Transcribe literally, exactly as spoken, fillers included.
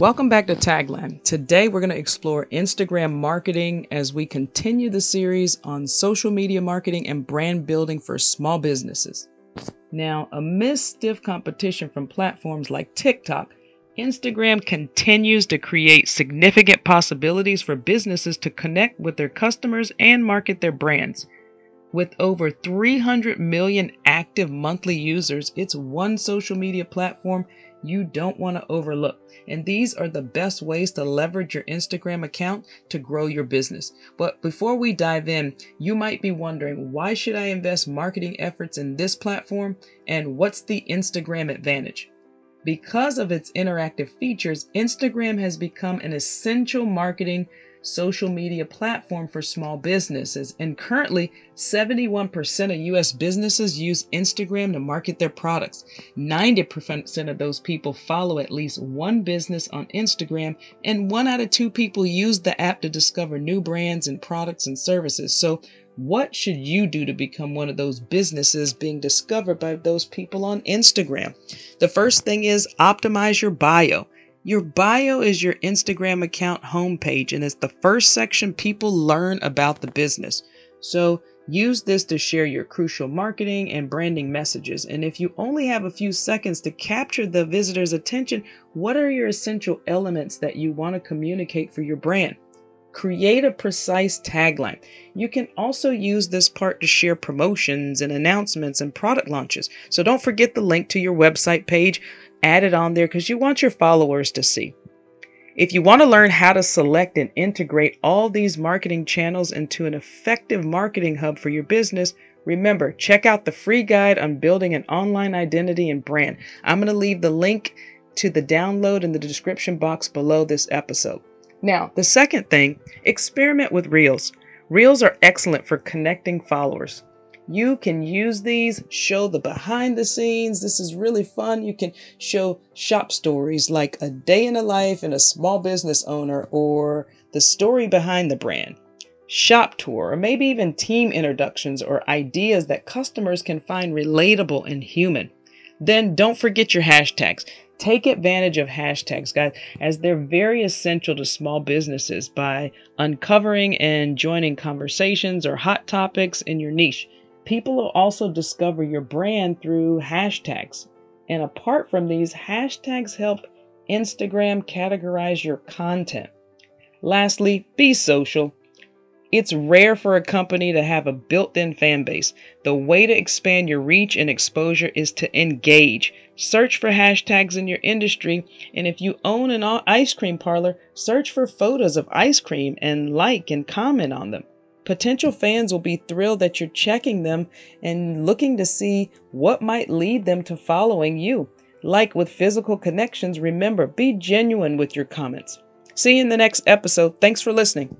Welcome back to Tagline. Today we're going to explore Instagram marketing as we continue the series on social media marketing and brand building for small businesses. Now, amidst stiff competition from platforms like TikTok, Instagram continues to create significant possibilities for businesses to connect with their customers and market their brands. With over three hundred million active monthly users, it's one social media platform you don't want to overlook. And these are the best ways to leverage your Instagram account to grow your business. But before we dive in, you might be wondering, why should I invest marketing efforts in this platform? And what's the Instagram advantage? Because of its interactive features, Instagram has become an essential marketing social media platform for small businesses, and currently seventy-one percent of U S businesses use Instagram to market their products. ninety percent of those people follow at least one business on Instagram, and one out of two people use the app to discover new brands and products and services. So what should you do to become one of those businesses being discovered by those people on Instagram? The first thing is optimize your bio. Your bio is your Instagram account homepage, and it's the first section people learn about the business. So use this to share your crucial marketing and branding messages. And if you only have a few seconds to capture the visitor's attention, what are your essential elements that you want to communicate for your brand? Create a precise tagline. You can also use this part to share promotions and announcements and product launches. So don't forget the link to your website page. Add it on there because you want your followers to see. If you want to learn how to select and integrate all these marketing channels into an effective marketing hub for your business, remember, check out the free guide on building an online identity and brand. I'm going to leave the link to the download in the description box below this episode. Now, the second thing, experiment with Reels. Reels are excellent for connecting followers. You can use these, show the behind the scenes. This is really fun. You can show shop stories like a day in a life and a small business owner, or the story behind the brand, shop tour, or maybe even team introductions or ideas that customers can find relatable and human. Then don't forget your hashtags. Take advantage of hashtags, guys, as they're very essential to small businesses by uncovering and joining conversations or hot topics in your niche. People will also discover your brand through hashtags. And apart from these, hashtags help Instagram categorize your content. Lastly, be social. It's rare for a company to have a built-in fan base. The way to expand your reach and exposure is to engage. Search for hashtags in your industry. And if you own an ice cream parlor, search for photos of ice cream and like and comment on them. Potential fans will be thrilled that you're checking them and looking to see what might lead them to following you. Like with physical connections, remember, be genuine with your comments. See you in the next episode. Thanks for listening.